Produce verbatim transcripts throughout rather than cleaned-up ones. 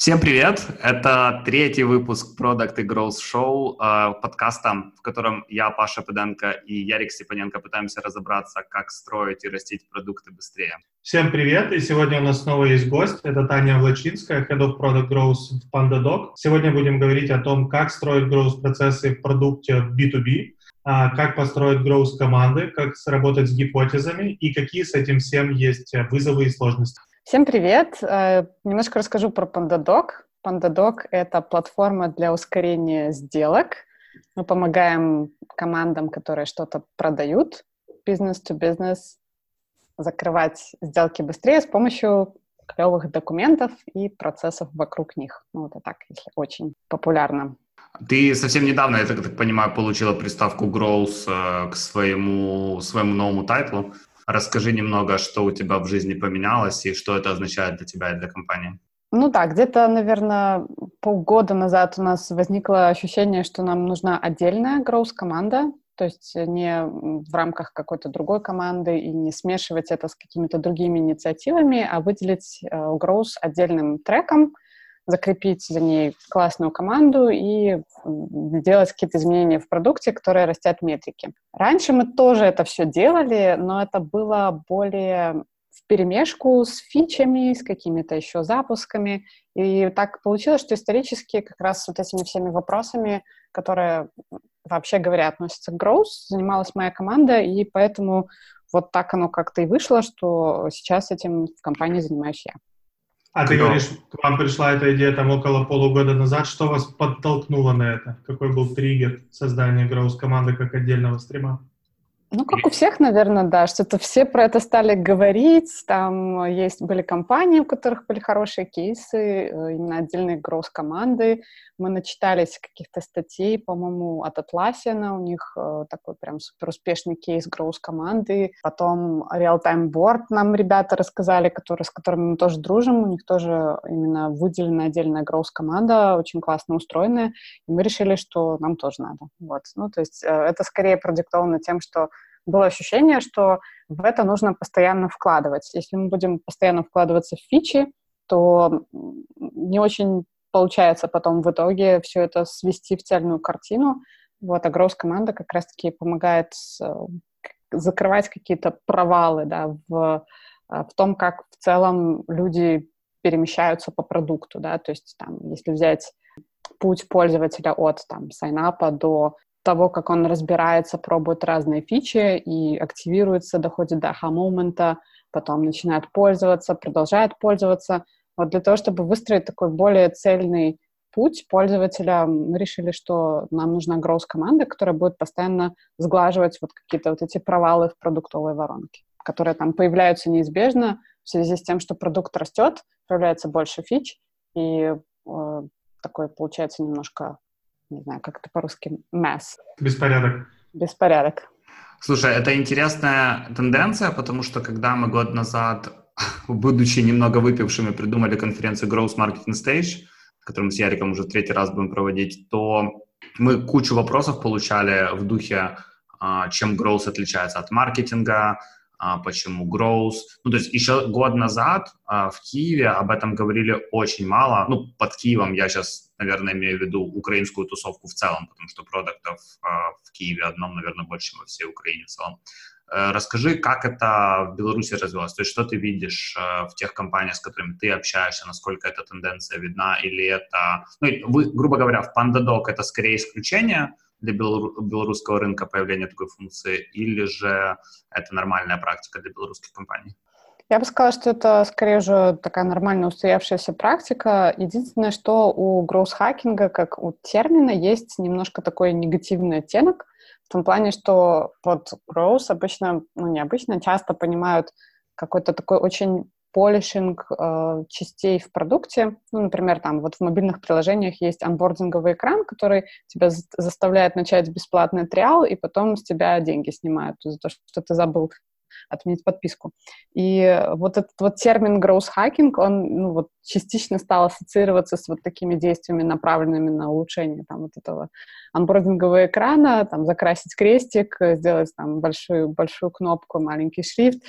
Всем привет! Это третий выпуск Product и Growth Show, подкаста, в котором я, Паша Педенко и Ярик Степаненко пытаемся разобраться, как строить и растить продукты быстрее. Всем привет! И сегодня у нас снова есть гость. Это Таня Влачинская, Head of Product Growth в PandaDoc. Сегодня будем говорить о том, как строить growth-процессы в продукте би ту би, как построить growth-команды, как сработать с гипотезами и какие с этим всем есть вызовы и сложности. Всем привет! Немножко расскажу про PandaDoc. PandaDoc — это платформа для ускорения сделок. Мы помогаем командам, которые что-то продают, бизнес-ту-бизнес, закрывать сделки быстрее с помощью клевых документов и процессов вокруг них. Ну, это так, если очень популярно. Ты совсем недавно, я так, так понимаю, получила приставку Growth к своему, своему новому тайтлу. Расскажи немного, что у тебя в жизни поменялось и что это означает для тебя и для компании. Ну да, где-то, наверное, полгода назад у нас возникло ощущение, что нам нужна отдельная growth-команда, то есть не в рамках какой-то другой команды и не смешивать это с какими-то другими инициативами, а выделить growth отдельным треком, закрепить за ней классную команду и делать какие-то изменения в продукте, которые растят метрики. Раньше мы тоже это все делали, но это было более вперемешку с фичами, с какими-то еще запусками. И так получилось, что исторически как раз вот этими всеми вопросами, которые, вообще говоря, относятся к growth, занималась моя команда, и поэтому вот так оно как-то и вышло, что сейчас этим в компании занимаюсь я. А ты говоришь, к вам пришла эта идея там около полугода назад. Что вас подтолкнуло на это? Какой был триггер создания growth-команды как отдельного стрима? Ну, как у всех, наверное, да. Что-то все про это стали говорить. Там есть, были компании, у которых были хорошие кейсы, именно отдельные growth-команды. Мы начитались каких-то статей, по-моему, от Atlassian. У них такой прям суперуспешный кейс growth-команды. Потом Real Time Board нам ребята рассказали, которые, с которыми мы тоже дружим. У них тоже именно выделена отдельная growth-команда, очень классно устроенная. И мы решили, что нам тоже надо. Вот. Ну, то есть это скорее продиктовано тем, что было ощущение, что в это нужно постоянно вкладывать. Если мы будем постоянно вкладываться в фичи, то не очень получается потом в итоге все это свести в цельную картину. Вот, а growth-команда как раз-таки помогает закрывать какие-то провалы, да, в, в том, как в целом люди перемещаются по продукту, да, то есть там, если взять путь пользователя от там сайнапа до того, как он разбирается, пробует разные фичи и активируется, доходит до аха-момента, потом начинает пользоваться, продолжает пользоваться. Вот для того, чтобы выстроить такой более цельный путь пользователя, мы решили, что нам нужна growth-команда, которая будет постоянно сглаживать вот какие-то вот эти провалы в продуктовой воронке, которые там появляются неизбежно в связи с тем, что продукт растет, появляется больше фич, и э, такой получается немножко, не знаю, как это по-русски, mess. Беспорядок. Беспорядок. Слушай, это интересная тенденция, потому что когда мы год назад, будучи немного выпившими, придумали конференцию Growth Marketing Stage, которую мы с Яриком уже третий раз будем проводить, то мы кучу вопросов получали в духе, чем growth отличается от маркетинга, почему growth. Ну, то есть еще год назад в Киеве об этом говорили очень мало. Ну, под Киевом я сейчас, наверное, имею в виду украинскую тусовку в целом, потому что продуктов в Киеве одном, наверное, больше, чем во всей Украине в целом. Расскажи, как это в Беларуси развивалось? То есть что ты видишь в тех компаниях, с которыми ты общаешься, насколько эта тенденция видна? Или это... Ну, вы, грубо говоря, в PandaDoc это скорее исключение для белорусского рынка появления такой функции, или же это нормальная практика для белорусских компаний? Я бы сказала, что это скорее уже такая нормально устоявшаяся практика. Единственное, что у growth-хакинга, как у термина, есть немножко такой негативный оттенок, в том плане, что под growth обычно, ну не обычно, часто понимают какой-то такой очень полишинг э, частей в продукте. Ну, например, там вот в мобильных приложениях есть онбординговый экран, который тебя за- заставляет начать бесплатный триал, и потом с тебя деньги снимают за то, что ты забыл отменить подписку. И вот этот вот термин growth hacking, он ну, вот, частично стал ассоциироваться с вот такими действиями, направленными на улучшение там вот этого онбордингового экрана, там закрасить крестик, сделать там большую, большую кнопку, маленький шрифт,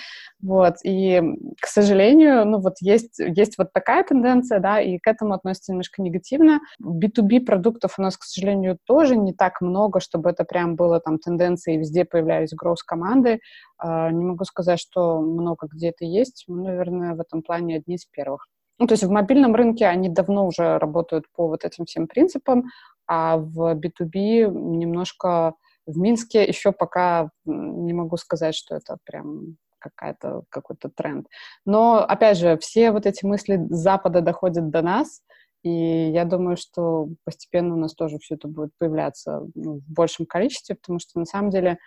вот. И, к сожалению, ну вот есть, есть вот такая тенденция, да, и к этому относится немножко негативно. би ту би продуктов у нас, к сожалению, тоже не так много, чтобы это прям было там тенденцией, везде появлялись growth-команды. Не могу сказать, что много где это есть. Мы, наверное, в этом плане одни из первых. Ну, то есть в мобильном рынке они давно уже работают по вот этим всем принципам, а в би ту би немножко в Минске еще пока не могу сказать, что это прям какая-то, какой-то тренд. Но, опять же, все вот эти мысли с Запада доходят до нас, и я думаю, что постепенно у нас тоже все это будет появляться в большем количестве, потому что, на самом деле,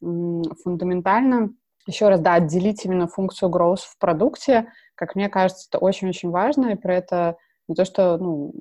фундаментально, еще раз, да, отделить именно функцию growth в продукте, как мне кажется, это очень-очень важно, и про это не то, что, ну,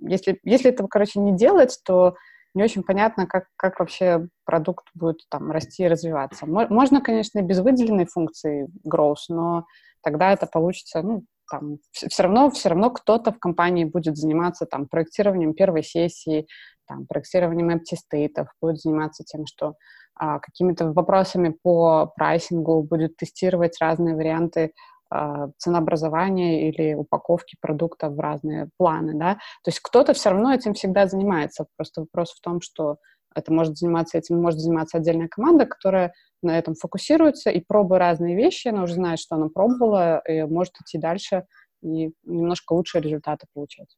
если, если этого, короче, не делать, то не очень понятно, как, как вообще продукт будет там расти и развиваться. Можно, конечно, без выделенной функции growth, но тогда это получится, ну, там, все равно, все равно кто-то в компании будет заниматься там проектированием первой сессии, там, проектированием эпти-стейтов, будет заниматься тем, что а, какими-то вопросами по прайсингу, будет тестировать разные варианты а, ценообразования или упаковки продукта в разные планы, да, то есть кто-то все равно этим всегда занимается, просто вопрос в том, что это может заниматься этим, может заниматься отдельная команда, которая на этом фокусируется и пробуя разные вещи, она уже знает, что она пробовала, и может идти дальше и немножко лучше результаты получать.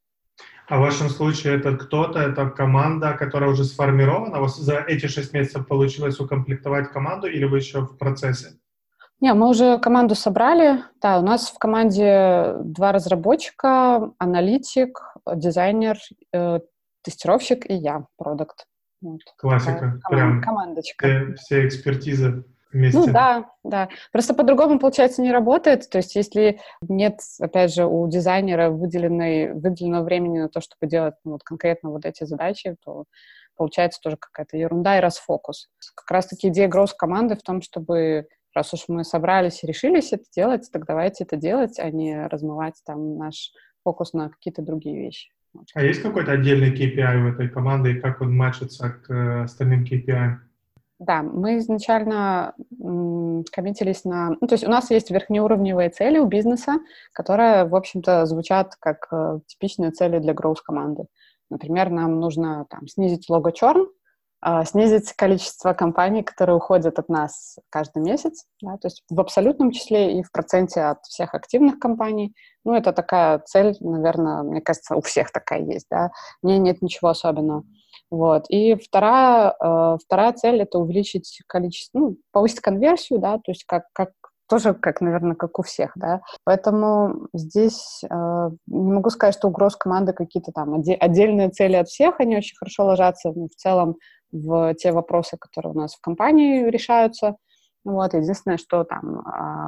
А в вашем случае это кто-то, это команда, которая уже сформирована? У вас за эти шесть месяцев получилось укомплектовать команду или вы еще в процессе? Не, мы уже команду собрали. Да, у нас в команде два разработчика, аналитик, дизайнер, э, тестировщик и я, продакт. Вот. Классика. Команда, прям командочка. Все, все экспертизы вместе. Ну да, да. Просто по-другому, получается, не работает. То есть если нет, опять же, у дизайнера выделенной, выделенного времени на то, чтобы делать ну, вот, конкретно вот эти задачи, то получается тоже какая-то ерунда и расфокус. Как раз-таки идея growth команды в том, чтобы раз уж мы собрались и решились это делать, так давайте это делать, а не размывать там наш фокус на какие-то другие вещи. А есть какой-то отдельный кей пи ай в этой команде, и как он матчится к остальным кей пи ай? Да, мы изначально м, коммитились на... Ну, то есть у нас есть верхнеуровневые цели у бизнеса, которые, в общем-то, звучат как э, типичные цели для growth-команды. Например, нам нужно там, снизить лого-чёрн, э, снизить количество компаний, которые уходят от нас каждый месяц, да, то есть в абсолютном числе и в проценте от всех активных компаний. Ну, это такая цель, наверное, мне кажется, у всех такая есть, да. В ней нет ничего особенного. Вот. И вторая, э, вторая цель — это увеличить количество, ну, повысить конверсию, да, то есть как, как, тоже, как, наверное, как у всех, да. Поэтому здесь э, не могу сказать, что у growth команды какие-то там оде- отдельные цели от всех, они очень хорошо ложатся ну, в целом в те вопросы, которые у нас в компании решаются. Вот, единственное, что там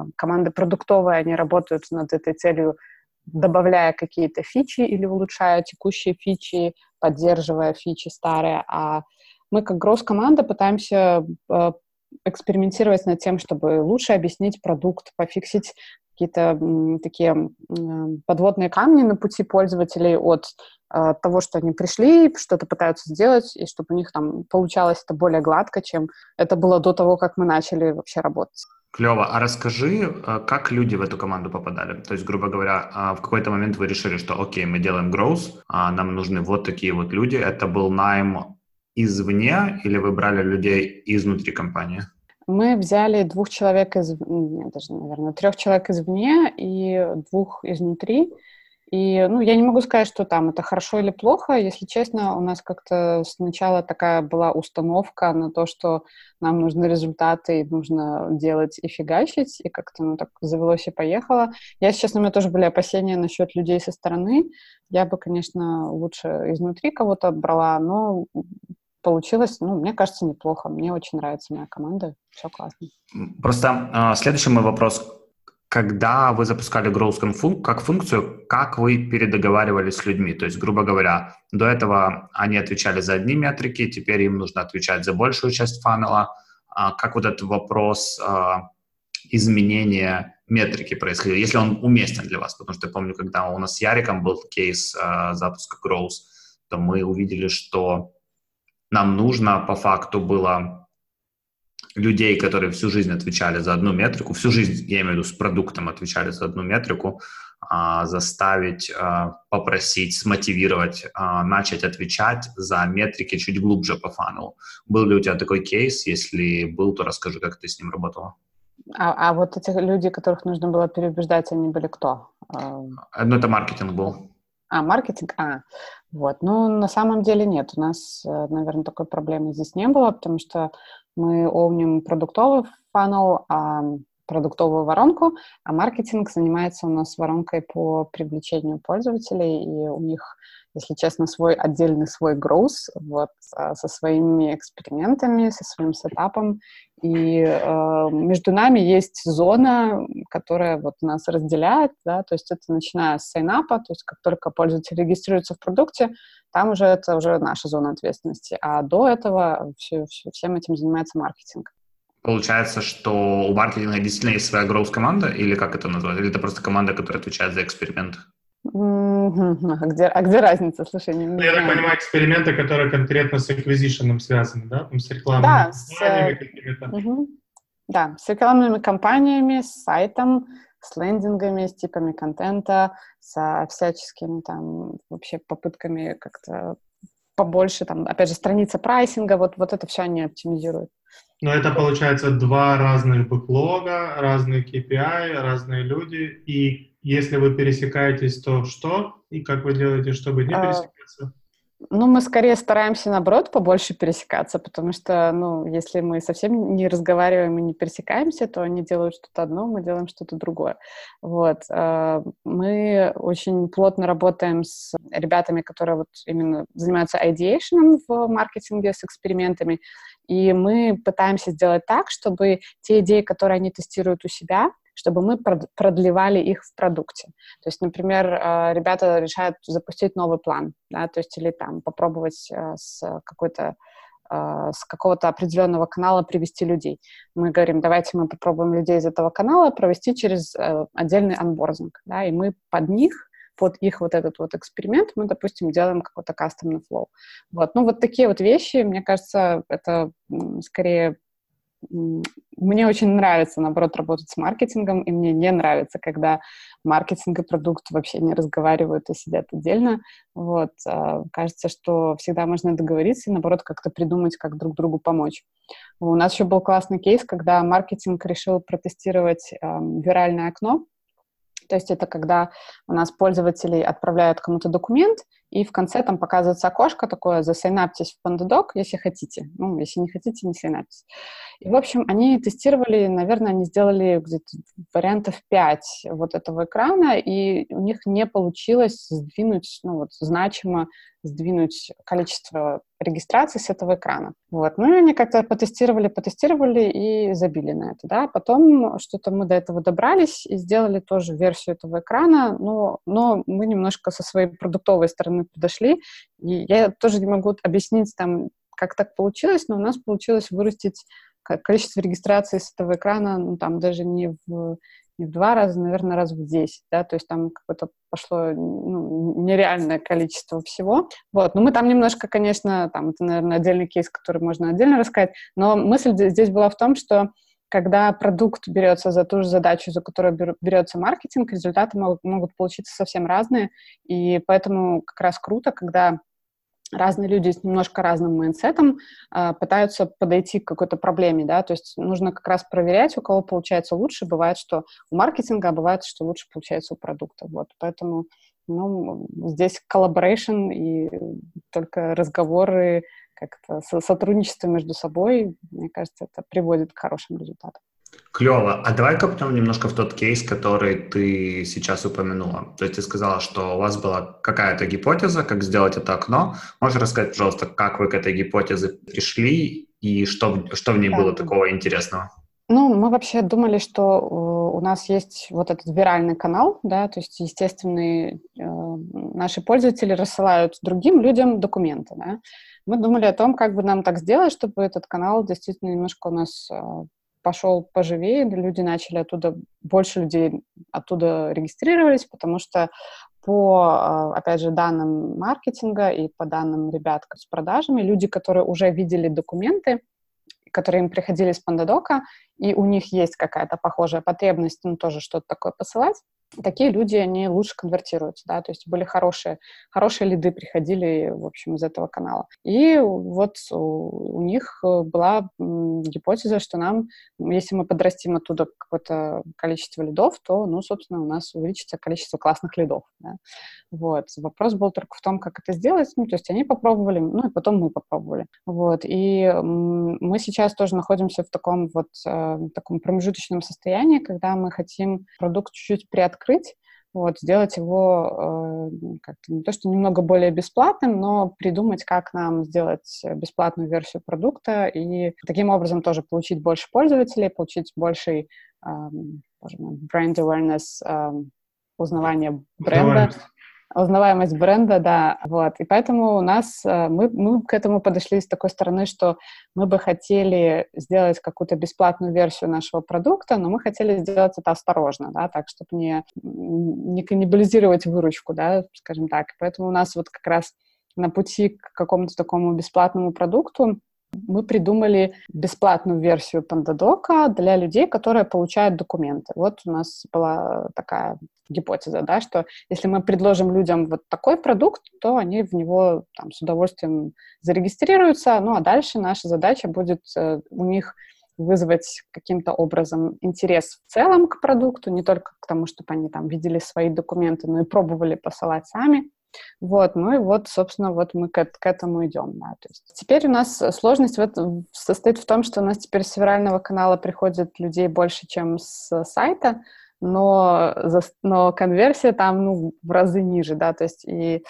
э, команды продуктовые, они работают над этой целью, добавляя какие-то фичи или улучшая текущие фичи, поддерживая фичи старые. А мы, как growth-команда, пытаемся э, экспериментировать над тем, чтобы лучше объяснить продукт, пофиксить какие-то м, такие м, подводные камни на пути пользователей от э, того, что они пришли, что-то пытаются сделать, и чтобы у них там получалось это более гладко, чем это было до того, как мы начали вообще работать. Клево. А расскажи, как люди в эту команду попадали? То есть, грубо говоря, в какой-то момент вы решили, что окей, мы делаем growth, а нам нужны вот такие вот люди. Это был найм извне или вы брали людей изнутри компании? Мы взяли двух человек из... Нет, даже, наверное, трех человек извне и двух изнутри. И, ну, я не могу сказать, что там это хорошо или плохо. Если честно, у нас как-то сначала такая была установка на то, что нам нужны результаты, и нужно делать и фигачить, и как-то, ну, так завелось и поехало. Я, если честно, у меня тоже были опасения насчет людей со стороны. Я бы, конечно, лучше изнутри кого-то брала, но получилось, ну, мне кажется, неплохо. Мне очень нравится моя команда, все классно. Просто э, следующий мой вопрос. Когда вы запускали growth как функцию, как вы передоговаривались с людьми? То есть, грубо говоря, до этого они отвечали за одни метрики, теперь им нужно отвечать за большую часть фаннела. Как вот этот вопрос изменение метрики происходило, если он уместен для вас. Потому что я помню, когда у нас с Яриком был кейс э, запуска Growth, то мы увидели, что нам нужно по факту было людей, которые всю жизнь отвечали за одну метрику, всю жизнь, я имею в виду, с продуктом отвечали за одну метрику, э, заставить, э, попросить, смотивировать, э, начать отвечать за метрики чуть глубже по фану. Был ли у тебя такой кейс? Если был, то расскажи, как ты с ним работала. А, а вот эти люди, которых нужно было переубеждать, они были кто? Ну, это маркетинг был. А, маркетинг? А, вот. Ну, на самом деле нет. У нас, наверное, такой проблемы здесь не было, потому что мы омним продуктовый фанел, а продуктовую воронку, а маркетинг занимается у нас воронкой по привлечению пользователей, и у них, если честно, свой отдельный свой growth, вот, со своими экспериментами, со своим сетапом, и э, между нами есть зона, которая вот нас разделяет, да, то есть это начиная с сайнапа, то есть как только пользователь регистрируется в продукте, там уже это уже наша зона ответственности, а до этого все, все, всем этим занимается маркетинг. Получается, что у маркетинга действительно есть своя growth-команда, или как это назвать? Или это просто команда, которая отвечает за эксперименты? Mm-hmm. А, где, а где разница? Слушай, не, не Я знаю. Так понимаю, эксперименты, которые конкретно с acquisition связаны, да? Там с рекламными да, компаниями с... Mm-hmm. Да, с рекламными компаниями, с сайтом, с лендингами, с типами контента, со всяческими там вообще попытками как-то побольше, там, опять же, страница прайсинга, вот, вот это все они оптимизируют. Но это, получается, два разных бэклога, разные кей пи ай, разные люди. И если вы пересекаетесь, то что? И как вы делаете, чтобы не пересекаться? Ну, мы скорее стараемся, наоборот, побольше пересекаться, потому что, ну, если мы совсем не разговариваем и не пересекаемся, то они делают что-то одно, мы делаем что-то другое. Вот. Мы очень плотно работаем с ребятами, которые вот именно занимаются ideation в маркетинге, с экспериментами, и мы пытаемся сделать так, чтобы те идеи, которые они тестируют у себя, чтобы мы продлевали их в продукте. То есть, например, ребята решают запустить новый план, да, то есть или там попробовать с какой-то с какого-то определенного канала привести людей. Мы говорим, давайте мы попробуем людей из этого канала провести через отдельный анбординг, да, и мы под них, под их вот этот вот эксперимент мы, допустим, делаем какой-то кастомный флоу. Вот, ну вот такие вот вещи, мне кажется, это скорее... Мне очень нравится, наоборот, работать с маркетингом, и мне не нравится, когда маркетинг и продукт вообще не разговаривают и сидят отдельно. Вот. Кажется, что всегда можно договориться и, наоборот, как-то придумать, как друг другу помочь. У нас еще был классный кейс, когда маркетинг решил протестировать э, виральное окно. То есть это когда у нас пользователи отправляют кому-то документ, и в конце там показывается окошко такое: «Засайнаптесь в PandaDoc, если хотите». Ну, если не хотите, не сайнаптесь. И, в общем, они тестировали, наверное, они сделали где-то вариантов пять вот этого экрана, и у них не получилось сдвинуть, ну, вот, значимо сдвинуть количество регистраций с этого экрана. Вот. Ну, и они как-то потестировали, потестировали и забили на это, да. Потом что-то мы до этого добрались и сделали тоже версию этого экрана, но, но мы немножко со своей продуктовой стороны мы подошли, и я тоже не могу объяснить, там, как так получилось, но у нас получилось вырастить количество регистраций с этого экрана, ну, там, даже не в, не в два раза, наверное, раз в десять, да, то есть там какое-то пошло, ну, нереальное количество всего, вот, но мы там немножко, конечно, там, это, наверное, отдельный кейс, который можно отдельно рассказать, но мысль здесь была в том, что когда продукт берется за ту же задачу, за которую берется маркетинг, результаты могут, могут получиться совсем разные, и поэтому как раз круто, когда разные люди с немножко разным майндсетом э, пытаются подойти к какой-то проблеме, да, то есть нужно как раз проверять, у кого получается лучше, бывает, что у маркетинга, а бывает, что лучше получается у продукта, вот, поэтому, ну, здесь коллаборейшн и только разговоры, как-то сотрудничество между собой, мне кажется, это приводит к хорошим результатам. Клево. А давай копнем немножко в тот кейс, который ты сейчас упомянула. То есть ты сказала, что у вас была какая-то гипотеза, как сделать это окно. Можешь рассказать, пожалуйста, как вы к этой гипотезе пришли и что, что в ней да. было такого интересного? Ну, мы вообще думали, что у нас есть вот этот виральный канал, да, то есть, естественно, наши пользователи рассылают другим людям документы, да. Мы думали о том, как бы нам так сделать, чтобы этот канал действительно немножко у нас пошел поживее, люди начали оттуда, больше людей оттуда регистрировались, потому что по, опять же, данным маркетинга и по данным ребят с продажами, люди, которые уже видели документы, которые им приходили с PandaDoc, и у них есть какая-то похожая потребность, ну, тоже что-то такое посылать, такие люди, они лучше конвертируются, да, то есть были хорошие, хорошие лиды приходили, в общем, из этого канала. И вот у, у них была гипотеза, что нам, если мы подрастим оттуда какое-то количество лидов, то, ну, собственно, у нас увеличится количество классных лидов, да. Вот. Вопрос был только в том, как это сделать, ну, то есть они попробовали, ну, и потом мы попробовали, вот. И мы сейчас тоже находимся в таком вот, в таком промежуточном состоянии, когда мы хотим продукт чуть-чуть приоткрыть, открыть, вот, сделать его э, как-то не то, что немного более бесплатным, но придумать, как нам сделать бесплатную версию продукта и таким образом тоже получить больше пользователей, получить больше э, brand awareness, э, узнавание бренда. Узнаваемость бренда, да, вот. И поэтому у нас, мы, мы к этому подошли с такой стороны, что мы бы хотели сделать какую-то бесплатную версию нашего продукта, но мы хотели сделать это осторожно, да, так, чтобы не, не каннибализировать выручку, да, скажем так. Поэтому у нас вот как раз на пути к какому-то такому бесплатному продукту мы придумали бесплатную версию PandaDoc для людей, которые получают документы. Вот у нас была такая гипотеза, да, что если мы предложим людям вот такой продукт, то они в него там, с удовольствием зарегистрируются, ну а дальше наша задача будет у них вызвать каким-то образом интерес в целом к продукту, не только к тому, чтобы они там видели свои документы, но и пробовали посылать сами. Вот, ну и вот, собственно, вот мы к, к этому идем, да, то есть теперь у нас сложность в этом состоит в том, что у нас теперь с вирального канала приходит людей больше, чем с сайта, но, но конверсия там, ну, в разы ниже, да, то есть и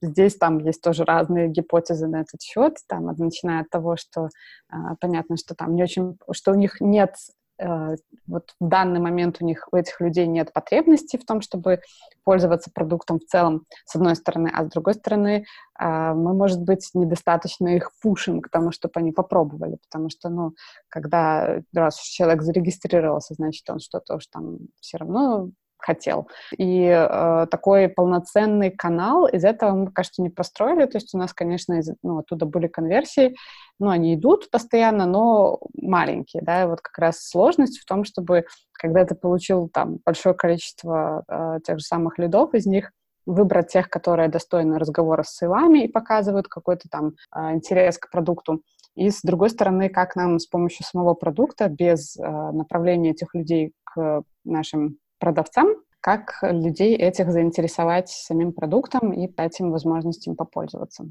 здесь там есть тоже разные гипотезы на этот счет, там, начиная от того, что понятно, что там не очень, что у них нет вот в данный момент у них, у этих людей нет потребности в том, чтобы пользоваться продуктом в целом, с одной стороны, а с другой стороны, мы, может быть, недостаточно их пушим к тому, чтобы они попробовали, потому что, ну, когда раз человек зарегистрировался, значит, он что-то уж там все равно хотел. И э, такой полноценный канал из этого мы, кажется, не построили. То есть у нас, конечно, из, ну, оттуда были конверсии, но они идут постоянно, но маленькие, да, и вот как раз сложность в том, чтобы, когда ты получил там большое количество э, тех же самых лидов, из них выбрать тех, которые достойны разговора с сейлами и показывают какой-то там э, интерес к продукту. И, с другой стороны, как нам с помощью самого продукта, без э, направления этих людей к нашим продавцам, как людей этих заинтересовать самим продуктом и дать им возможность им попользоваться.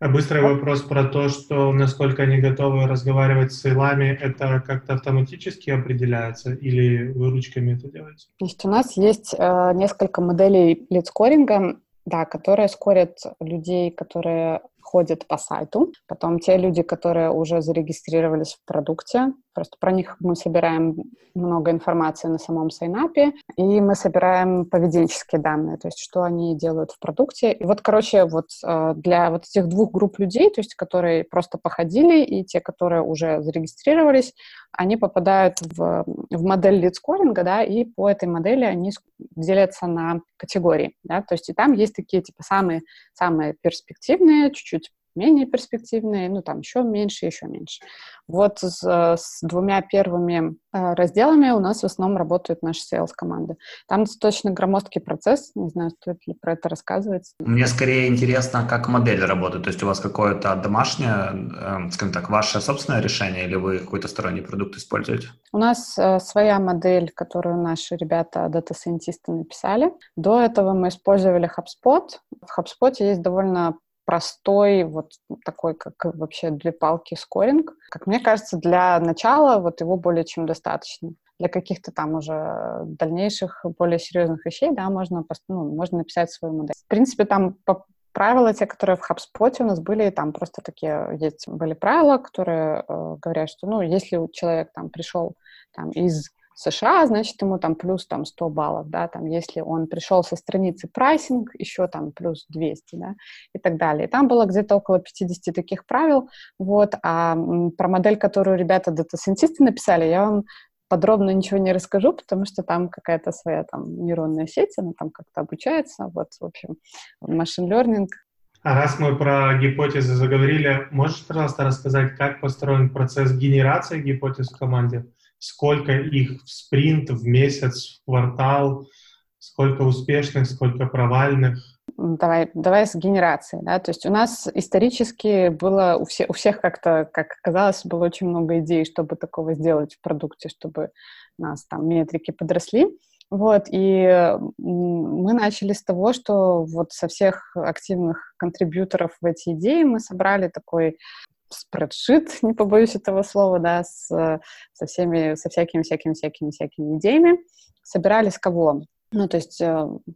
А быстрый вопрос про то, что насколько они готовы разговаривать с сейлами, это как-то автоматически определяется или выручками это делается? Значит, у нас есть э, несколько моделей лид-скоринга, да, которые скорят людей, которые ходят по сайту, потом те люди, которые уже зарегистрировались в продукте, просто про них мы собираем много информации на самом сайнапе, и мы собираем поведенческие данные, то есть что они делают в продукте. И вот, короче, вот для вот этих двух групп людей, то есть которые просто походили и те, которые уже зарегистрировались, они попадают в, в модель лид-скоринга, да, и по этой модели они делятся на категории, да, то есть и там есть такие, типа, самые, самые перспективные, чуть-чуть чуть менее перспективные, ну, там еще меньше, еще меньше. Вот с, с двумя первыми разделами у нас в основном работают наши сейлс-команды. Там достаточно громоздкий процесс, не знаю, стоит ли про это рассказывать. Мне скорее интересно, как модель работает. То есть у вас какое-то домашнее, скажем так, ваше собственное решение, или вы какой-то сторонний продукт используете? У нас своя модель, которую наши ребята, дата-сайентисты, написали. До этого мы использовали HubSpot. В HubSpot есть довольно простой, вот такой, как вообще две палки скоринг. Как мне кажется, для начала вот его более чем достаточно. Для каких-то там уже дальнейших, более серьезных вещей, да, можно, ну, можно написать свою модель. В принципе, там по правила, те, которые в HubSpot у нас были, там просто такие есть, были правила, которые э, говорят, что, ну, если человек там пришел там из США, значит, ему там плюс там, сто баллов, да, там, если он пришел со страницы прайсинг, еще там плюс двести, да, и так далее. И там было где-то около пятьдесят таких правил, вот, а про модель, которую ребята дата-сайентисты написали, я вам подробно ничего не расскажу, потому что там какая-то своя там нейронная сеть, она там как-то обучается, вот, в общем, машин лернинг. А раз мы про гипотезы заговорили, можешь, пожалуйста, рассказать, как построен процесс генерации гипотез в команде? Сколько их в спринт, в месяц, в квартал, сколько успешных, сколько провальных? Давай, давай с генерацией, да, то есть у нас исторически было, у, все, у всех как-то, как оказалось, было очень много идей, чтобы такого сделать в продукте, чтобы у нас там метрики подросли. Вот, и мы начали с того, что вот со всех активных контрибьюторов в эти идеи мы собрали такой спредшит, не побоюсь этого слова, да, с, со всеми, со всякими-всякими-всякими-всякими идеями. Собирали с кого? Ну, то есть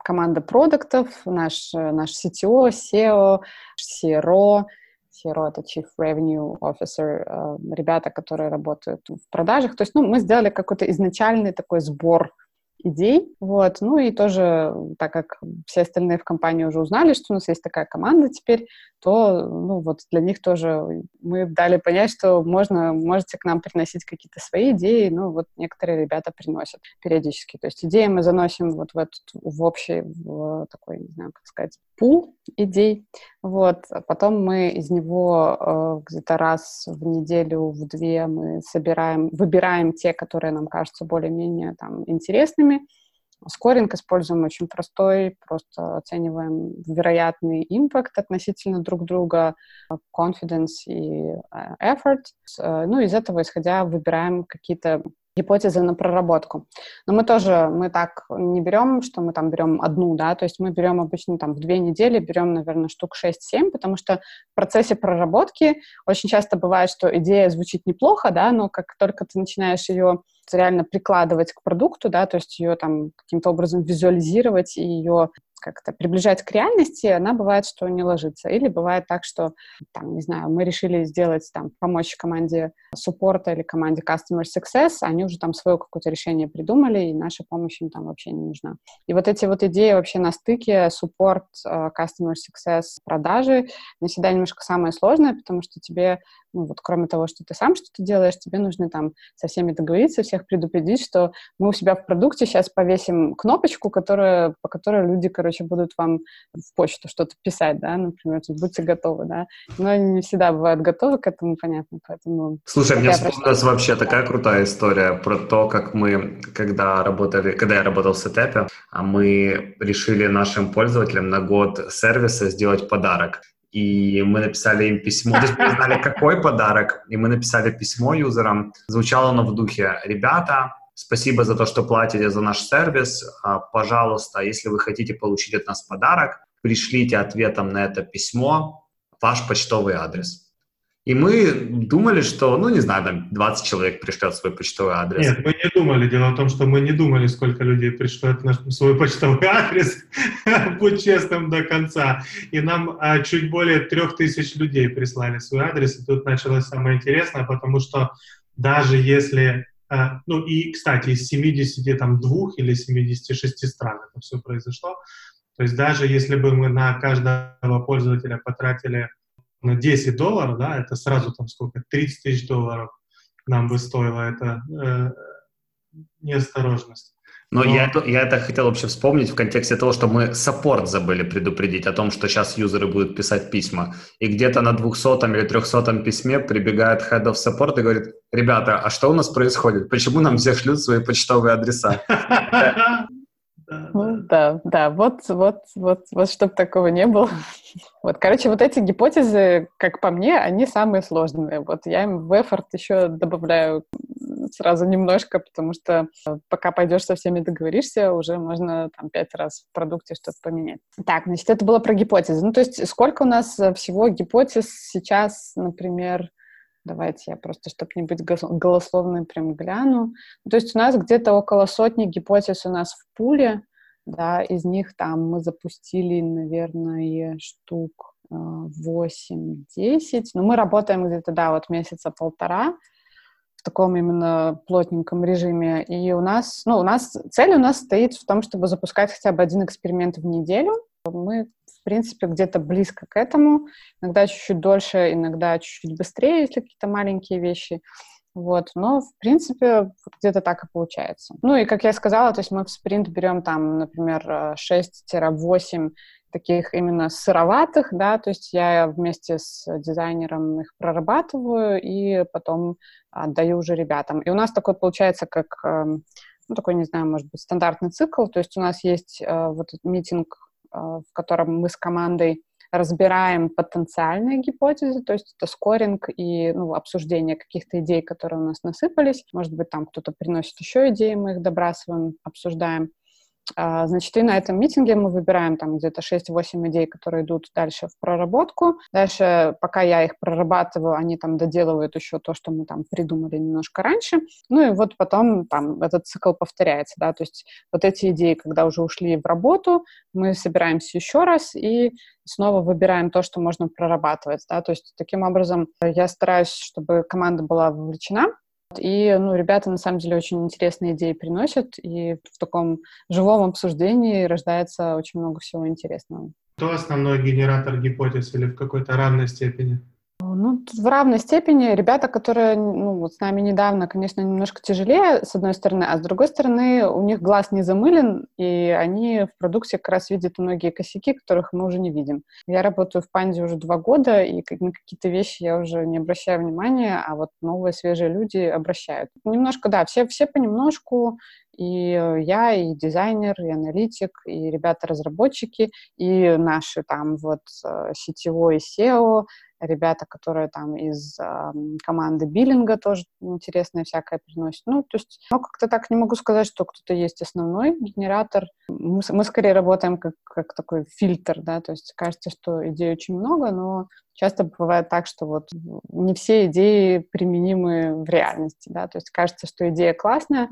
команда продуктов, наш, наш си ти о, си и о, си эр о, си эр о — это Chief Revenue Officer, ребята, которые работают в продажах. То есть, ну, мы сделали какой-то изначальный такой сбор идей, вот, ну и тоже, так как все остальные в компании уже узнали, что у нас есть такая команда теперь, то, ну, вот для них тоже мы дали понять, что можно, можете к нам приносить какие-то свои идеи, ну, вот некоторые ребята приносят периодически, то есть идеи мы заносим вот в этот, в общий, в такой, не знаю, как сказать, пул идей, вот, потом мы из него э, где-то раз в неделю, в две мы собираем, выбираем те, которые нам кажутся более-менее там интересными, скоринг используем очень простой, просто оцениваем вероятный импакт относительно друг друга, confidence и effort, ну, из этого исходя выбираем какие-то гипотезы на проработку. Но мы тоже, мы так не берем, что мы там берем одну, да, то есть мы берем обычно там в две недели, берем, наверное, штук шесть-семь, потому что в процессе проработки очень часто бывает, что идея звучит неплохо, да, но как только ты начинаешь ее реально прикладывать к продукту, да, то есть ее там каким-то образом визуализировать и ее как-то приближать к реальности, она бывает, что не ложится. Или бывает так, что, там, не знаю, мы решили сделать, там, помочь команде суппорта или команде Customer Success, они уже там свое какое-то решение придумали, и наша помощь им там вообще не нужна. И вот эти вот идеи вообще на стыке суппорт, Customer Success, продажи, не всегда немножко самое сложное, потому что тебе, ну, вот кроме того, что ты сам что-то делаешь, тебе нужно там со всеми договориться, всех предупредить, что мы у себя в продукте сейчас повесим кнопочку, которая, по которой люди, короче, Короче, будут вам в почту что-то писать, да, например, будьте готовы, да. Но они не всегда бывают готовы к этому, понятно, поэтому... Слушай, мне вспомнилась вообще такая крутая история про то, как мы, когда работали, когда я работал в Сетапе, мы решили нашим пользователям на год сервиса сделать подарок. И мы написали им письмо, то есть мы знали, какой подарок, и мы написали письмо юзерам. Звучало оно в духе: «Ребята, спасибо за то, что платите за наш сервис. Пожалуйста, если вы хотите получить от нас подарок, пришлите ответом на это письмо ваш почтовый адрес». И мы думали, что, ну, не знаю, там двадцать человек пришлет свой почтовый адрес. Нет, мы не думали. Дело в том, что мы не думали, сколько людей пришлет наш свой почтовый адрес. Будь честным до конца. И нам а, чуть более трех тысяч людей прислали свой адрес. И тут началось самое интересное, потому что даже если... Uh, ну и, кстати, из семидесяти двух или семидесяти шести стран это все произошло. То есть даже если бы мы на каждого пользователя потратили на десять долларов, да, это сразу там сколько, тридцать тысяч долларов нам бы стоило эта э, неосторожность. Но, Но... Я, я это хотел вообще вспомнить в контексте того, что мы саппорт забыли предупредить о том, что сейчас юзеры будут писать письма. И где-то на двухсотом или трехсотом письме прибегает head of support и говорит: «Ребята, а что у нас происходит? Почему нам все шлют свои почтовые адреса?» Да, да, вот, вот, вот, вот, чтобы такого не было. Вот, короче, вот эти гипотезы, как по мне, они самые сложные. Вот я им в эффорт еще добавляю сразу немножко, потому что пока пойдешь со всеми договоришься, уже можно там пять раз в продукте что-то поменять. Так, значит, это было про гипотезы. Ну, то есть сколько у нас всего гипотез сейчас, например... Давайте я просто, чтобы не быть голословной, прям гляну. То есть у нас где-то около сотни гипотез у нас в пуле, да, из них там мы запустили, наверное, штук восемь-десять, но мы работаем где-то, да, вот месяца полтора. таком именно плотненьком режиме. И у нас, ну, у нас цель у нас стоит в том, чтобы запускать хотя бы один эксперимент в неделю. Мы, в принципе, где-то близко к этому. Иногда чуть-чуть дольше, иногда чуть-чуть быстрее, если какие-то маленькие вещи. Вот, но, в принципе, где-то так и получается. Ну и, как я сказала, то есть мы в спринт берем там, например, шесть-восемь таких именно сыроватых, да, то есть я вместе с дизайнером их прорабатываю и потом отдаю уже ребятам. И у нас такой получается как, ну, такой, не знаю, может быть, стандартный цикл, то есть у нас есть вот этот митинг, в котором мы с командой разбираем потенциальные гипотезы, то есть это скоринг и, ну, обсуждение каких-то идей, которые у нас насыпались. Может быть, там кто-то приносит еще идеи, мы их добрасываем, обсуждаем. Значит, и на этом митинге мы выбираем там где-то шесть-восемь идей, которые идут дальше в проработку. Дальше, пока я их прорабатываю, они там доделывают еще то, что мы там придумали немножко раньше. Ну и вот потом там этот цикл повторяется, да, то есть вот эти идеи, когда уже ушли в работу, мы собираемся еще раз и снова выбираем то, что можно прорабатывать, да, то есть таким образом я стараюсь, чтобы команда была вовлечена. И, ну, ребята, на самом деле, очень интересные идеи приносят, и в таком живом обсуждении рождается очень много всего интересного. Кто основной генератор гипотез или в какой-то равной степени? Ну, в равной степени ребята, которые, ну, вот с нами недавно, конечно, немножко тяжелее, с одной стороны, а с другой стороны, у них глаз не замылен, и они в продукте как раз видят многие косяки, которых мы уже не видим. Я работаю в Панде уже два года, и на какие-то вещи я уже не обращаю внимания, а вот новые, свежие люди обращают. Немножко, да, все, все понемножку, и я, и дизайнер, и аналитик, и ребята-разработчики, и наши там вот си ти о и си и о, ребята, которые там из э, команды биллинга тоже интересное всякое приносят. Ну, то есть, ну, как-то так не могу сказать, что кто-то есть основной генератор. Мы, мы скорее работаем как, как такой фильтр, да, то есть кажется, что идей очень много, но часто бывает так, что вот не все идеи применимы в реальности, да, то есть кажется, что идея классная,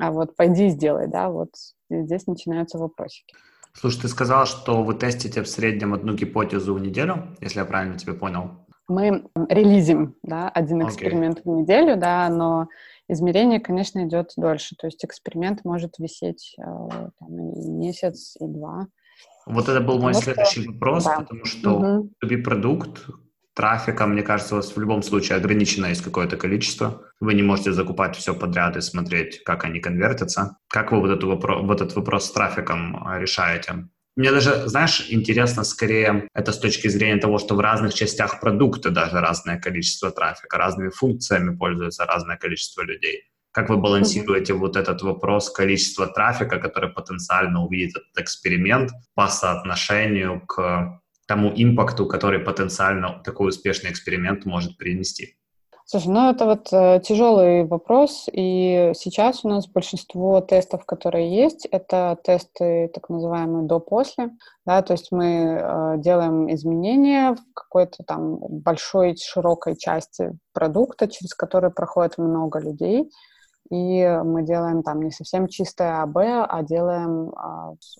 а вот пойди и сделай, да, вот здесь начинаются вопросики. Слушай, ты сказала, что вы тестите в среднем одну гипотезу в неделю, если я правильно тебя понял. Мы релизим, да, один okay. эксперимент в неделю, да, но измерение, конечно, идет дольше. То есть эксперимент может висеть э, там, и месяц, и два. Вот это был мой потому следующий что... вопрос, да. Потому что би ту би продукт, трафика, мне кажется, у вас в любом случае ограничено есть какое-то количество. Вы не можете закупать все подряд и смотреть, как они конвертятся. Как вы вот, эту вопро- вот этот вопрос с трафиком решаете? Мне даже, знаешь, интересно скорее это с точки зрения того, что в разных частях продукта даже разное количество трафика, разными функциями пользуется разное количество людей. Как вы балансируете mm-hmm. вот этот вопрос количества трафика, который потенциально увидит этот эксперимент по соотношению к... тому импакту, который потенциально такой успешный эксперимент может принести? Слушай, ну это вот э, тяжелый вопрос, и сейчас у нас большинство тестов, которые есть, это тесты так называемые до-после, да, то есть мы э, делаем изменения в какой-то там большой, широкой части продукта, через который проходит много людей, и мы делаем там не совсем чистое АБ, а делаем...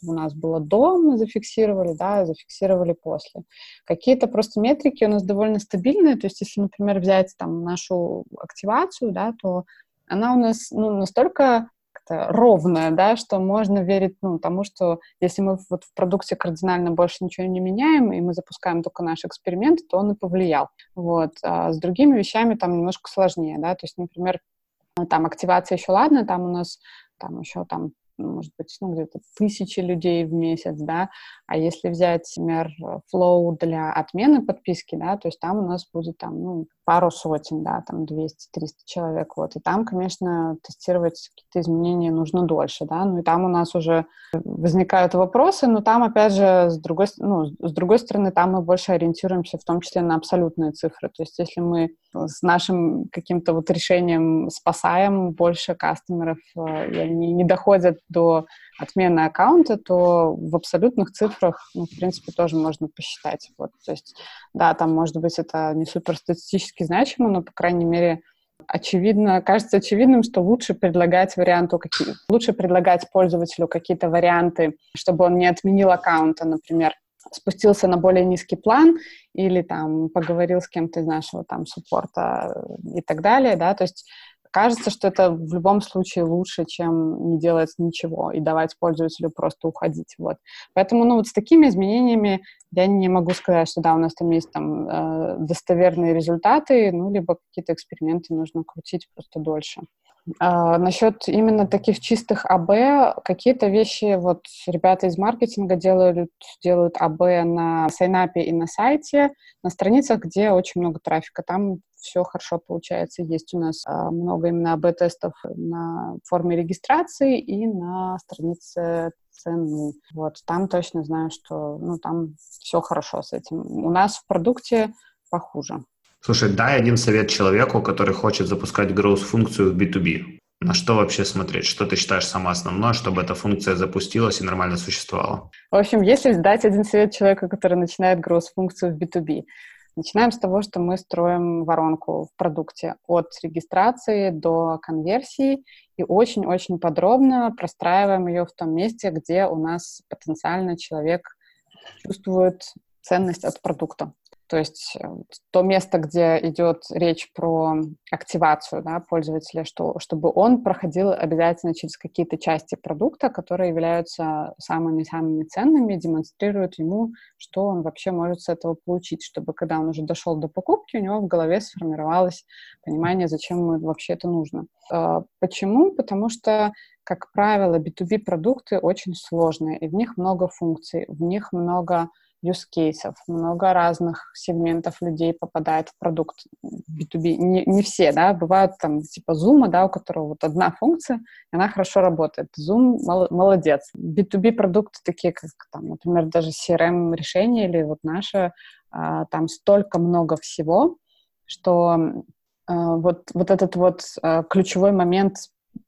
У нас было до, мы зафиксировали, да, зафиксировали после. Какие-то просто метрики у нас довольно стабильные, то есть если, например, взять там нашу активацию, да, то она у нас, ну, настолько как-то ровная, да, что можно верить, ну, тому, что если мы вот в продукте кардинально больше ничего не меняем, и мы запускаем только наш эксперимент, то он и повлиял. Вот. А с другими вещами там немножко сложнее, да, то есть, например, там активация еще ладно, там у нас там еще там, может быть, ну, где-то тысячи людей в месяц, да, а если взять, например, флоу для отмены подписки, да, то есть там у нас будет там, ну, пару сотен, да, там двести-триста человек, вот, и там, конечно, тестировать какие-то изменения нужно дольше, да, ну, и там у нас уже возникают вопросы, но там, опять же, с другой, ну, с другой стороны, там мы больше ориентируемся в том числе на абсолютные цифры, то есть если мы с нашим каким-то вот решением спасаем больше кастомеров, и они не доходят до отмены аккаунта, то в абсолютных цифрах, ну, в принципе, тоже можно посчитать. Вот, то есть, да, там, может быть, это не суперстатистически значимо, но, по крайней мере, очевидно, кажется очевидным, что лучше предлагать варианту, какие, лучше предлагать пользователю какие-то варианты, чтобы он не отменил аккаунта, например, спустился на более низкий план или там поговорил с кем-то из нашего там суппорта и так далее, да, то есть кажется, что это в любом случае лучше, чем не делать ничего и давать пользователю просто уходить. Вот. Поэтому, ну, вот с такими изменениями я не могу сказать, что да, у нас там есть там э, достоверные результаты, ну, либо какие-то эксперименты нужно крутить просто дольше. А насчет именно таких чистых АБ, какие-то вещи вот ребята из маркетинга делают, делают АБ на сайнапе и на сайте, на страницах, где очень много трафика, там все хорошо получается. Есть у нас много именно АБ-тестов на форме регистрации и на странице цены. Вот, там точно знаю, что, ну, там все хорошо с этим. У нас в продукте похуже. Слушай, дай один совет человеку, который хочет запускать growth-функцию в би ту би. На что вообще смотреть? Что ты считаешь самое основное, чтобы эта функция запустилась и нормально существовала? В общем, если дать один совет человеку, который начинает growth-функцию в би ту би, начинаем с того, что мы строим воронку в продукте от регистрации до конверсии и очень-очень подробно простраиваем ее в том месте, где у нас потенциально человек чувствует ценность от продукта. То есть то место, где идет речь про активацию, да, пользователя, что, чтобы он проходил обязательно через какие-то части продукта, которые являются самыми-самыми ценными, демонстрируют ему, что он вообще может с этого получить, чтобы когда он уже дошел до покупки, у него в голове сформировалось понимание, зачем ему вообще это нужно. Почему? Потому что, как правило, би ту би-продукты очень сложные, и в них много функций, в них много юзкейсов, много разных сегментов людей попадает в продукт би ту би. Не, не все, да, бывают там типа Zoom, да, у которого вот одна функция, и она хорошо работает. Zoom молодец. би ту би-продукты такие, как, там, например, даже си эр эм-решение или вот наше, там столько много всего, что вот, вот этот вот ключевой момент,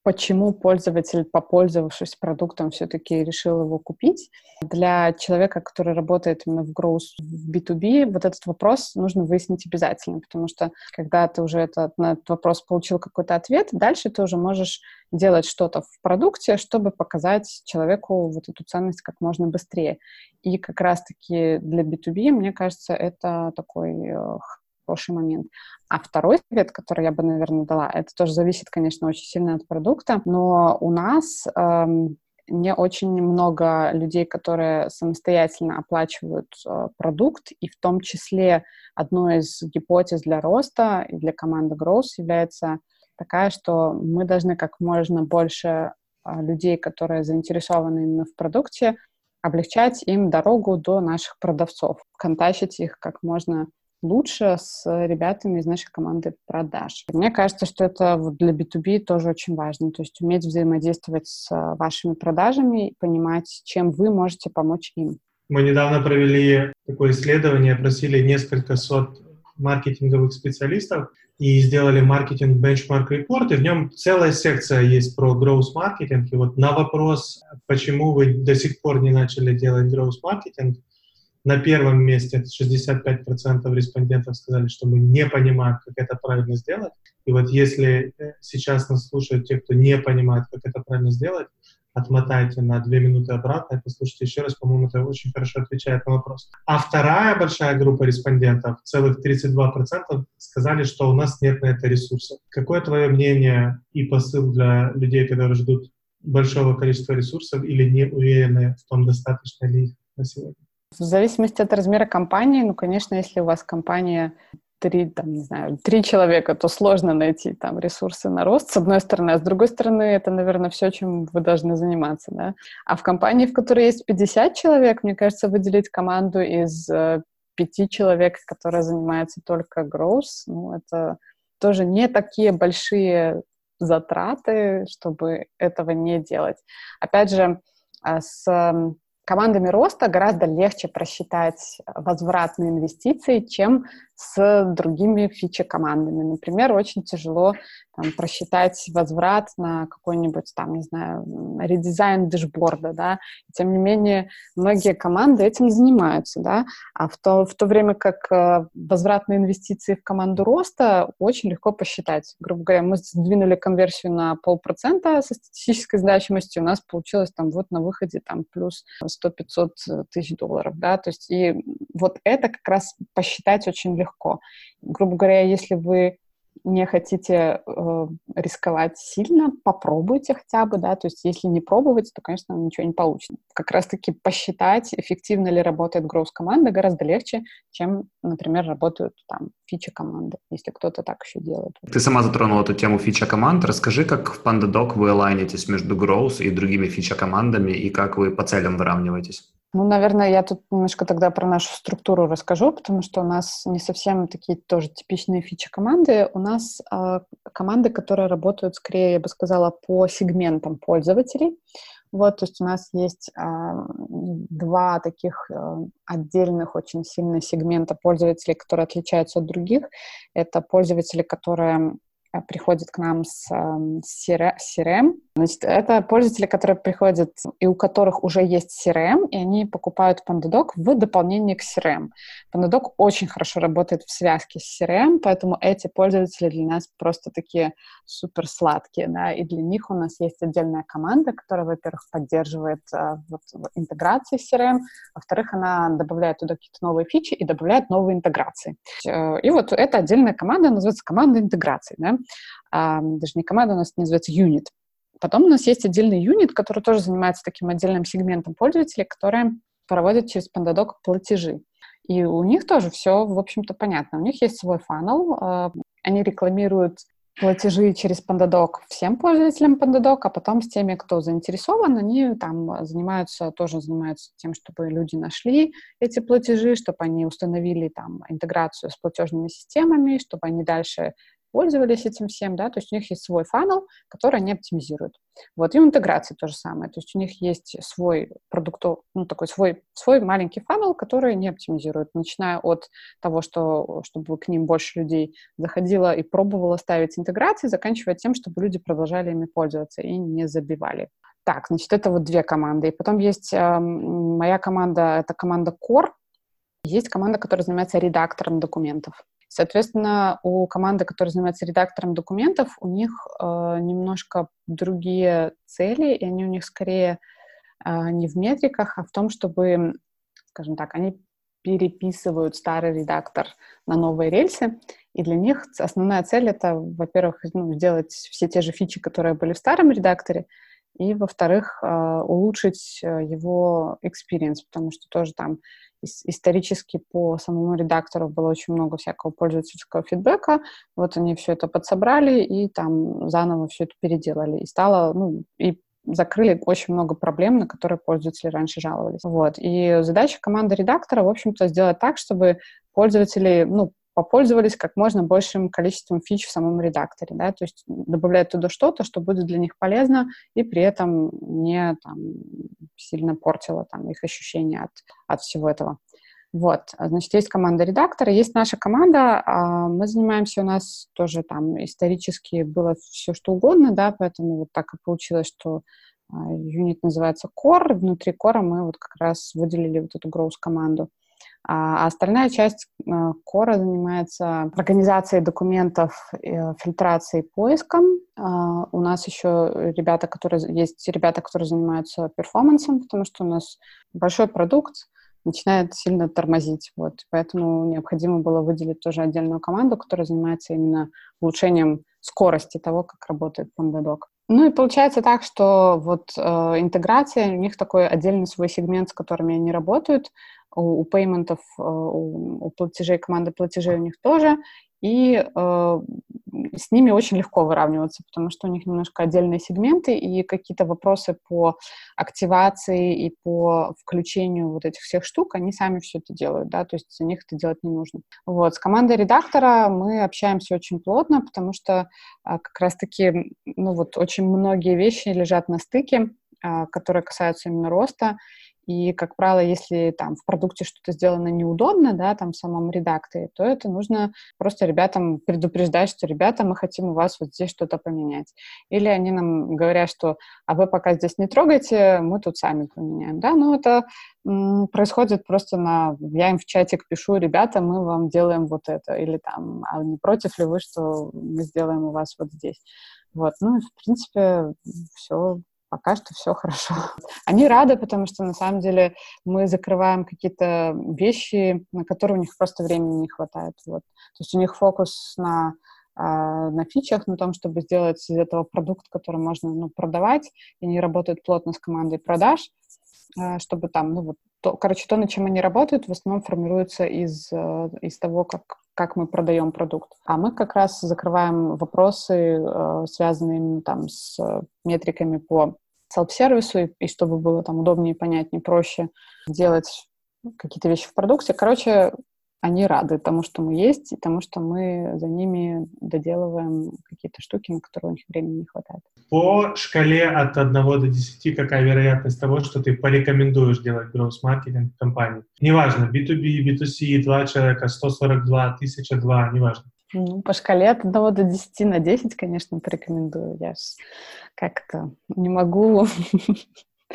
почему пользователь, попользовавшись продуктом, все-таки решил его купить. Для человека, который работает именно в growth, в би ту би, вот этот вопрос нужно выяснить обязательно, потому что когда ты уже этот, на этот вопрос получил какой-то ответ, дальше ты уже можешь делать что-то в продукте, чтобы показать человеку вот эту ценность как можно быстрее. И как раз-таки для би ту би, мне кажется, это такой хороший момент. А второй совет, который я бы, наверное, дала, это тоже зависит, конечно, очень сильно от продукта, но у нас э, не очень много людей, которые самостоятельно оплачивают э, продукт, и в том числе одной из гипотез для роста и для команды Growth является такая, что мы должны как можно больше э, людей, которые заинтересованы именно в продукте, облегчать им дорогу до наших продавцов, контактить их как можно лучше с ребятами из нашей команды продаж. Мне кажется, что это для би ту би тоже очень важно, то есть уметь взаимодействовать с вашими продажами и понимать, чем вы можете помочь им. Мы недавно провели такое исследование, опросили несколько сот маркетинговых специалистов и сделали маркетинг бенчмарк репорт, и в нем целая секция есть про growth маркетинг. И вот на вопрос, почему вы до сих пор не начали делать growth маркетинг, на первом месте шестьдесят пять процентов респондентов сказали, что мы не понимаем, как это правильно сделать. И вот если сейчас нас слушают те, кто не понимает, как это правильно сделать, отмотайте на две минуты обратно и послушайте еще раз. По-моему, это очень хорошо отвечает на вопрос. А вторая большая группа респондентов, целых тридцать два процента, сказали, что у нас нет на это ресурсов. Какое твое мнение и посыл для людей, которые ждут большого количества ресурсов или не уверены в том, достаточно ли их на сегодня? В зависимости от размера компании, ну, конечно, если у вас компания три, там, не знаю, три человека, то сложно найти там ресурсы на рост, с одной стороны, а с другой стороны, это, наверное, все, чем вы должны заниматься, да. А в компании, в которой есть пятьдесят человек, мне кажется, выделить команду из пяти человек, которые занимаются только growth, ну, это тоже не такие большие затраты, чтобы этого не делать. Опять же, с командами роста гораздо легче просчитать возвратные инвестиции, чем с другими фичи-командами. Например, очень тяжело там просчитать возврат на какой-нибудь, там, не знаю, редизайн дэшборда, да. И, тем не менее, многие команды этим занимаются, да. А в то, в то время как возвратные инвестиции в команду роста очень легко посчитать. Грубо говоря, мы сдвинули конверсию на полпроцента со статистической значимостью, у нас получилось там вот на выходе там плюс сто-пятьсот тысяч долларов, да. То есть и вот это как раз посчитать очень легко. Грубо говоря, если вы не хотите э, рисковать сильно, попробуйте хотя бы, да, то есть если не пробовать, то, конечно, ничего не получится. Как раз-таки посчитать, эффективно ли работает гроус-команда, гораздо легче, чем, например, работают там фича-команды, если кто-то так еще делает. Ты сама затронула эту тему фича-команд. Расскажи, как в PandaDoc вы алайнитесь между growth и другими фича-командами и как вы по целям выравниваетесь? Ну, наверное, я тут немножко тогда про нашу структуру расскажу, потому что у нас не совсем такие тоже типичные фичи-команды. У нас э, команды, которые работают скорее, я бы сказала, по сегментам пользователей. Вот, то есть у нас есть э, два таких э, отдельных очень сильных сегмента пользователей, которые отличаются от других. Это пользователи, которые приходят к нам с, с си ар эм. Значит, это пользователи, которые приходят и у которых уже есть си ар эм, и они покупают PandaDoc в дополнение к си ар эм. PandaDoc очень хорошо работает в связке с си ар эм, поэтому эти пользователи для нас просто такие супер сладкие, да, и для них у нас есть отдельная команда, которая, во-первых, поддерживает вот, интеграции с си ар эм, во-вторых, она добавляет туда какие-то новые фичи и добавляет новые интеграции. И вот эта отдельная команда называется команда интеграции, да. Даже не команда, у нас называется юнит. Потом у нас есть отдельный юнит, который тоже занимается таким отдельным сегментом пользователей, которые проводят через PandaDoc платежи. И у них тоже все, в общем-то, понятно. У них есть свой фаннел, они рекламируют платежи через PandaDoc всем пользователям PandaDoc, а потом с теми, кто заинтересован, они там занимаются, тоже занимаются тем, чтобы люди нашли эти платежи, чтобы они установили там интеграцию с платежными системами, чтобы они дальше пользовались этим всем, да, то есть у них есть свой фаннел, который они оптимизируют. Вот, и в интеграции то же самое, то есть у них есть свой продукт, ну, такой свой, свой маленький фаннел, который они оптимизируют, начиная от того, что, чтобы к ним больше людей заходило и пробовало ставить интеграции, заканчивая тем, чтобы люди продолжали ими пользоваться и не забивали. Так, значит, это вот две команды. И потом есть э, моя команда, это команда Core, есть команда, которая занимается редактором документов. Соответственно, у команды, которая занимается редактором документов, у них э, немножко другие цели, и они у них скорее э, не в метриках, а в том, чтобы, скажем так, они переписывают старый редактор на новые рельсы, и для них основная цель — это, во-первых, ну, сделать все те же фичи, которые были в старом редакторе, и, во-вторых, э, улучшить его experience, потому что тоже там исторически по самому редактору было очень много всякого пользовательского фидбэка, вот они все это подсобрали и там заново все это переделали, и стало, ну, и закрыли очень много проблем, на которые пользователи раньше жаловались. Вот, и задача команды редактора, в общем-то, сделать так, чтобы пользователи, ну, попользовались как можно большим количеством фич в самом редакторе, да, то есть добавляют туда что-то, что будет для них полезно, и при этом не там сильно портило там их ощущения от, от всего этого. Вот, значит, есть команда редактора, есть наша команда, мы занимаемся, у нас тоже там исторически было все что угодно, да, поэтому вот так и получилось, что юнит называется Core, внутри Core мы вот как раз выделили вот эту growth-команду. А остальная часть Core занимается организацией документов, фильтрацией, поиском. У нас еще ребята, которые есть ребята, которые занимаются перформансом, потому что у нас большой продукт начинает сильно тормозить. Вот. Поэтому необходимо было выделить тоже отдельную команду, которая занимается именно улучшением скорости того, как работает PandaDoc. Ну и получается так, что вот э, интеграция, у них такой отдельный свой сегмент, с которыми они работают, у, у пейментов, э, у, у платежей, команды платежей у них тоже, и э, с ними очень легко выравниваться, потому что у них немножко отдельные сегменты, и какие-то вопросы по активации и по включению вот этих всех штук, они сами все это делают, да, то есть за них это делать не нужно. Вот, с командой редактора мы общаемся очень плотно, потому что а, как раз-таки, ну вот, очень многие вещи лежат на стыке, а, которые касаются именно роста, и, как правило, если там в продукте что-то сделано неудобно, да, там в самом редакторе, то это нужно просто ребятам предупреждать, что, ребята, мы хотим у вас вот здесь что-то поменять. Или они нам говорят, что, а вы пока здесь не трогайте, мы тут сами поменяем, да, ну это м- происходит просто на, я им в чатик пишу, ребята, мы вам делаем вот это, или там, а не против ли вы, что мы сделаем у вас вот здесь. Вот, ну и, в принципе, все. Пока что все хорошо. Они рады, потому что, на самом деле, мы закрываем какие-то вещи, на которые у них просто времени не хватает. Вот. То есть у них фокус на а, на фичах, на том, чтобы сделать из этого продукт, который можно, ну, продавать, и они работают плотно с командой продаж, а, чтобы там, ну, вот, то, короче, то, над чем они работают, в основном формируется из, из того, как, как мы продаем продукт. А мы как раз закрываем вопросы, связанные там с метриками по селф-сервису, и, и чтобы было там удобнее, понятнее, проще делать какие-то вещи в продукте. Короче, они рады тому, что мы есть, и тому, что мы за ними доделываем какие-то штуки, на которые у них времени не хватает. По шкале от одного до десяти какая вероятность того, что ты порекомендуешь делать growth-маркетинг в компании? Неважно, би ту би, би ту си, два человека, сто сорок два, тысяча два, неважно. Ну, по шкале от одного до десяти на десять, конечно, порекомендую. Я ж как-то не могу...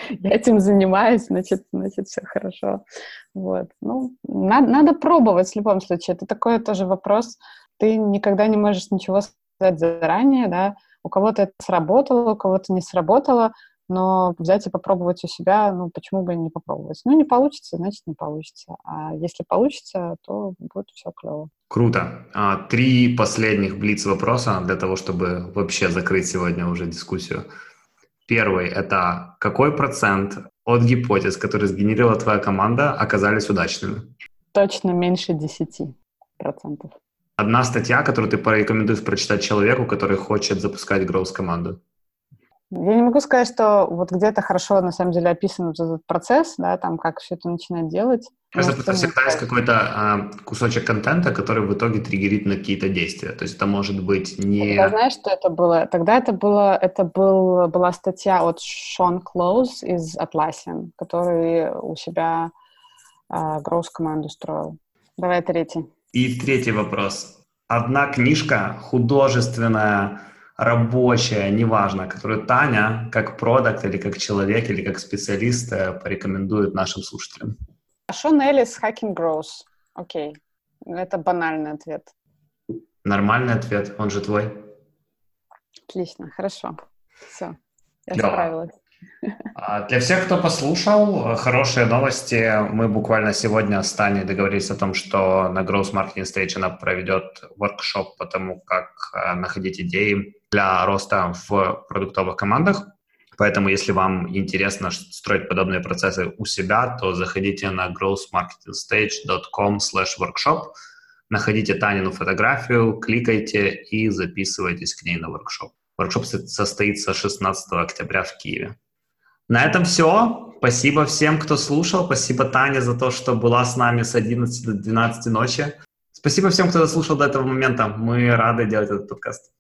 Я этим занимаюсь, значит, значит, все хорошо. Вот. Ну, надо, надо пробовать в любом случае. Это такой тоже вопрос. Ты никогда не можешь ничего сказать заранее, да. У кого-то это сработало, у кого-то не сработало, но взять и попробовать у себя, ну, почему бы не попробовать? Ну, не получится, значит, не получится. А если получится, то будет все клево. Круто. А, три последних блиц-вопроса для того, чтобы вообще закрыть сегодня уже дискуссию. Первый — это какой процент от гипотез, которые сгенерировала твоя команда, оказались удачными? Точно меньше десяти процентов. Одна статья, которую ты порекомендуешь прочитать человеку, который хочет запускать growth-команду? Я не могу сказать, что вот где-то хорошо, на самом деле, описан вот этот процесс, да, там, как все это начинать делать. Просто потому что всегда есть какой-то а, кусочек контента, который в итоге триггерит на какие-то действия. То есть это может быть не... Тогда знаешь, что это было? Тогда это, было, это был, была статья от Шон Клоуз из Atlassian, который у себя а, growth-команду строил. Давай третий. И третий вопрос. Одна книжка художественная, рабочая, неважно, которую Таня как продакт или как человек или как специалист порекомендует нашим слушателям. Шон Эллис, Hacking Growth. Окей. Это банальный ответ. Нормальный ответ. Он же твой. Отлично. Хорошо. Все. Я да. справилась. Для всех, кто послушал, хорошие новости. Мы буквально сегодня с Таней договорились о том, что на Growth Marketing Stage она проведет воркшоп по тому, как находить идеи для роста в продуктовых командах. Поэтому, если вам интересно строить подобные процессы у себя, то заходите на гроус маркетинг стейдж точка ком слэш воркшоп, находите Танину фотографию, кликайте и записывайтесь к ней на воркшоп. Воркшоп состоится шестнадцатого октября в Киеве. На этом все. Спасибо всем, кто слушал. Спасибо Тане за то, что была с нами с одиннадцати до двенадцати ночи. Спасибо всем, кто дослушал до этого момента. Мы рады делать этот подкаст.